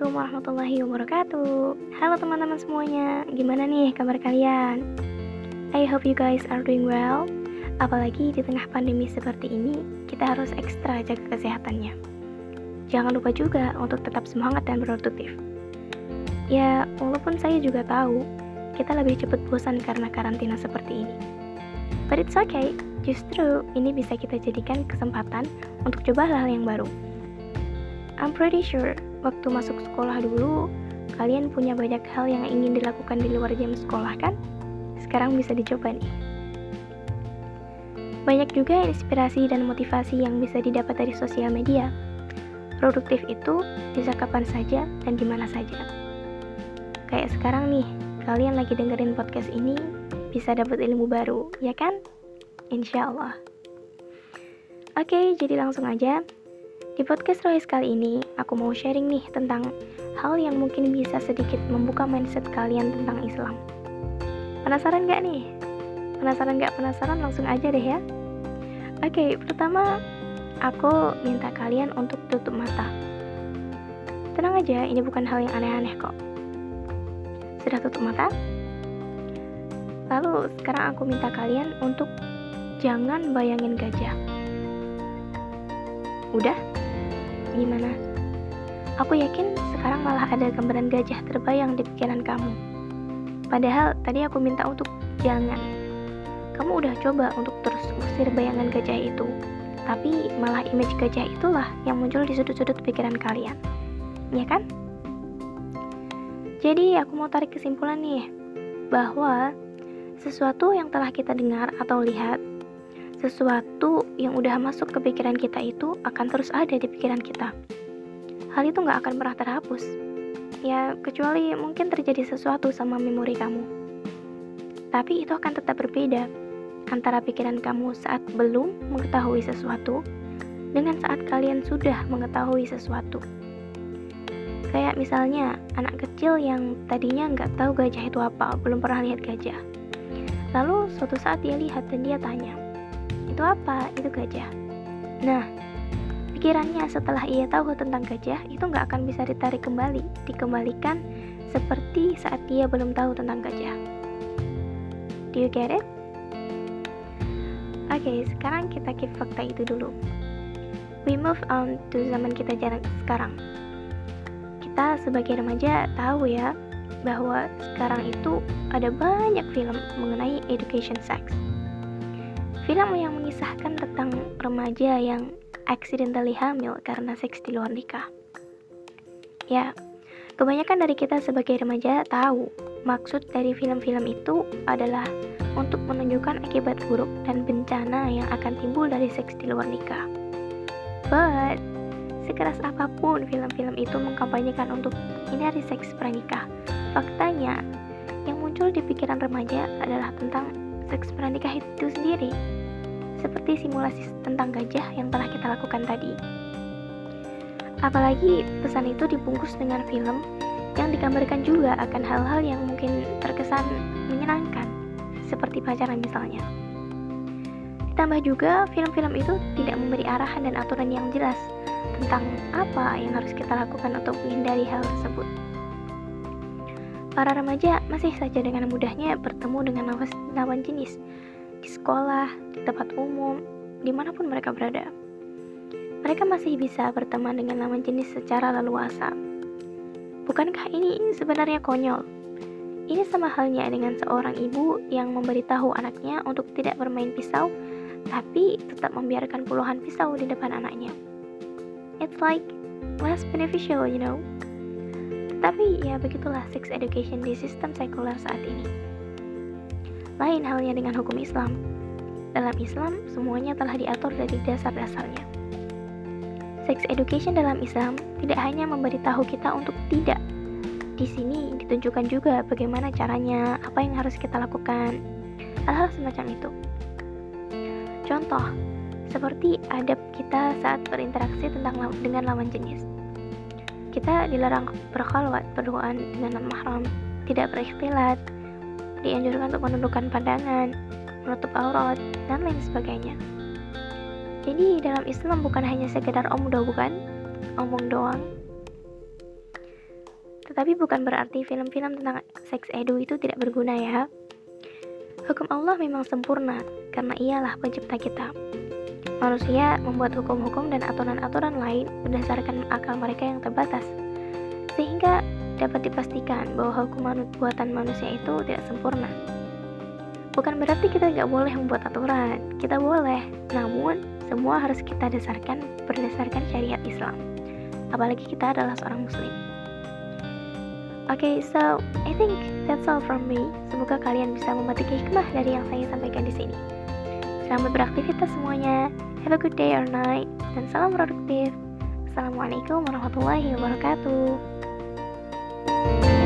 Assalamualaikum warahmatullahi wabarakatuh. Halo teman-teman semuanya, gimana nih kabar kalian? I hope you guys are doing well. Apalagi di tengah pandemi seperti ini, kita harus ekstra jaga kesehatannya. Jangan lupa juga untuk tetap semangat dan produktif. Ya, walaupun saya juga tahu kita lebih cepat bosan karena karantina seperti ini, but it's okay. Justru ini bisa kita jadikan kesempatan untuk coba hal yang baru. I'm pretty sure waktu masuk sekolah dulu, kalian punya banyak hal yang ingin dilakukan di luar jam sekolah kan? Sekarang bisa dicoba nih. Banyak juga inspirasi dan motivasi yang bisa didapat dari sosial media. Produktif itu bisa kapan saja dan di mana saja. Kayak sekarang nih, kalian lagi dengerin podcast ini, bisa dapat ilmu baru, ya kan? Insya Allah. Oke, jadi langsung aja. Di podcast Royce kali ini, aku mau sharing nih tentang hal yang mungkin bisa sedikit membuka mindset kalian tentang Islam. Penasaran gak nih? Penasaran gak penasaran? Langsung aja deh ya. Oke, pertama aku minta kalian untuk tutup mata. Tenang aja, ini bukan hal yang aneh-aneh kok. Sudah tutup mata? Lalu sekarang aku minta kalian untuk jangan bayangin gajah. Udah? Gimana? Aku yakin sekarang malah ada gambaran gajah terbayang di pikiran kamu. Padahal tadi aku minta untuk jangan. Kamu udah coba untuk terus usir bayangan gajah itu, tapi malah image gajah itulah yang muncul di sudut-sudut pikiran kalian, ya kan? Jadi aku mau tarik kesimpulan nih, bahwa sesuatu yang telah kita dengar atau lihat, sesuatu yang udah masuk ke pikiran kita itu akan terus ada di pikiran kita. Hal itu gak akan pernah terhapus. Ya, kecuali mungkin terjadi sesuatu sama memori kamu. Tapi itu akan tetap berbeda antara pikiran kamu saat belum mengetahui sesuatu dengan saat kalian sudah mengetahui sesuatu. Kayak misalnya anak kecil yang tadinya gak tahu gajah itu apa, belum pernah lihat gajah. Lalu suatu saat dia lihat dan dia tanya, "Itu apa? Itu gajah." Nah, pikirannya setelah ia tahu tentang gajah itu nggak akan bisa ditarik kembali, dikembalikan seperti saat dia belum tahu tentang gajah. Do you get it? Oke, sekarang kita keep fakta itu dulu. We move on to zaman kita sekarang. Kita sebagai remaja tahu ya bahwa sekarang itu ada banyak film mengenai education sex. Film yang mengisahkan tentang remaja yang accidentally hamil karena seks di luar nikah. Ya, kebanyakan dari kita sebagai remaja tahu maksud dari film-film itu adalah untuk menunjukkan akibat buruk dan bencana yang akan timbul dari seks di luar nikah. But, sekeras apapun film-film itu mengkampanyekan untuk hindari seks pranikah, faktanya yang muncul di pikiran remaja adalah tentang seks pranikah itu sendiri. Seperti simulasi tentang gajah yang telah kita lakukan tadi. Apalagi pesan itu dibungkus dengan film yang digambarkan juga akan hal-hal yang mungkin terkesan menyenangkan, seperti pacaran misalnya. Ditambah juga film-film itu tidak memberi arahan dan aturan yang jelas tentang apa yang harus kita lakukan untuk menghindari hal tersebut. Para remaja masih saja dengan mudahnya bertemu dengan lawan jenis di sekolah, di tempat umum, dimanapun mereka berada. Mereka masih bisa berteman dengan lawan jenis secara leluasa. Bukankah ini sebenarnya konyol? Ini sama halnya dengan seorang ibu yang memberitahu anaknya untuk tidak bermain pisau, tapi tetap membiarkan puluhan pisau di depan anaknya. It's like less beneficial, you know. Tapi ya begitulah sex education di sistem sekuler saat ini. Lain halnya dengan hukum Islam. Dalam Islam, semuanya telah diatur dari dasar-dasarnya. Sex education dalam Islam tidak hanya memberitahu kita untuk tidak. Di sini ditunjukkan juga bagaimana caranya, apa yang harus kita lakukan, hal-hal semacam itu. Contoh, seperti adab kita saat berinteraksi dengan lawan jenis. Kita dilarang berkhalwat, berduaan dengan mahram, tidak berikhtilat, dianjurkan untuk menundukkan pandangan, menutup aurat, dan lain sebagainya. Jadi dalam Islam bukan hanya sekedar omong doang, Tetapi bukan berarti film-film tentang seks edu itu tidak berguna ya. Hukum Allah memang sempurna karena ialah pencipta kita. Manusia membuat hukum-hukum dan aturan-aturan lain berdasarkan akal mereka yang terbatas, sehingga dapat dipastikan bahwa hukum buatan manusia itu tidak sempurna. Bukan berarti kita nggak boleh membuat aturan, kita boleh, namun semua harus kita dasarkan berdasarkan syariat Islam. Apalagi kita adalah seorang muslim. Okay, so I think that's all from me. Semoga kalian bisa memetik hikmah dari yang saya sampaikan di sini. Selamat beraktivitas semuanya. Have a good day or night, dan salam produktif. Assalamualaikum warahmatullahi wabarakatuh.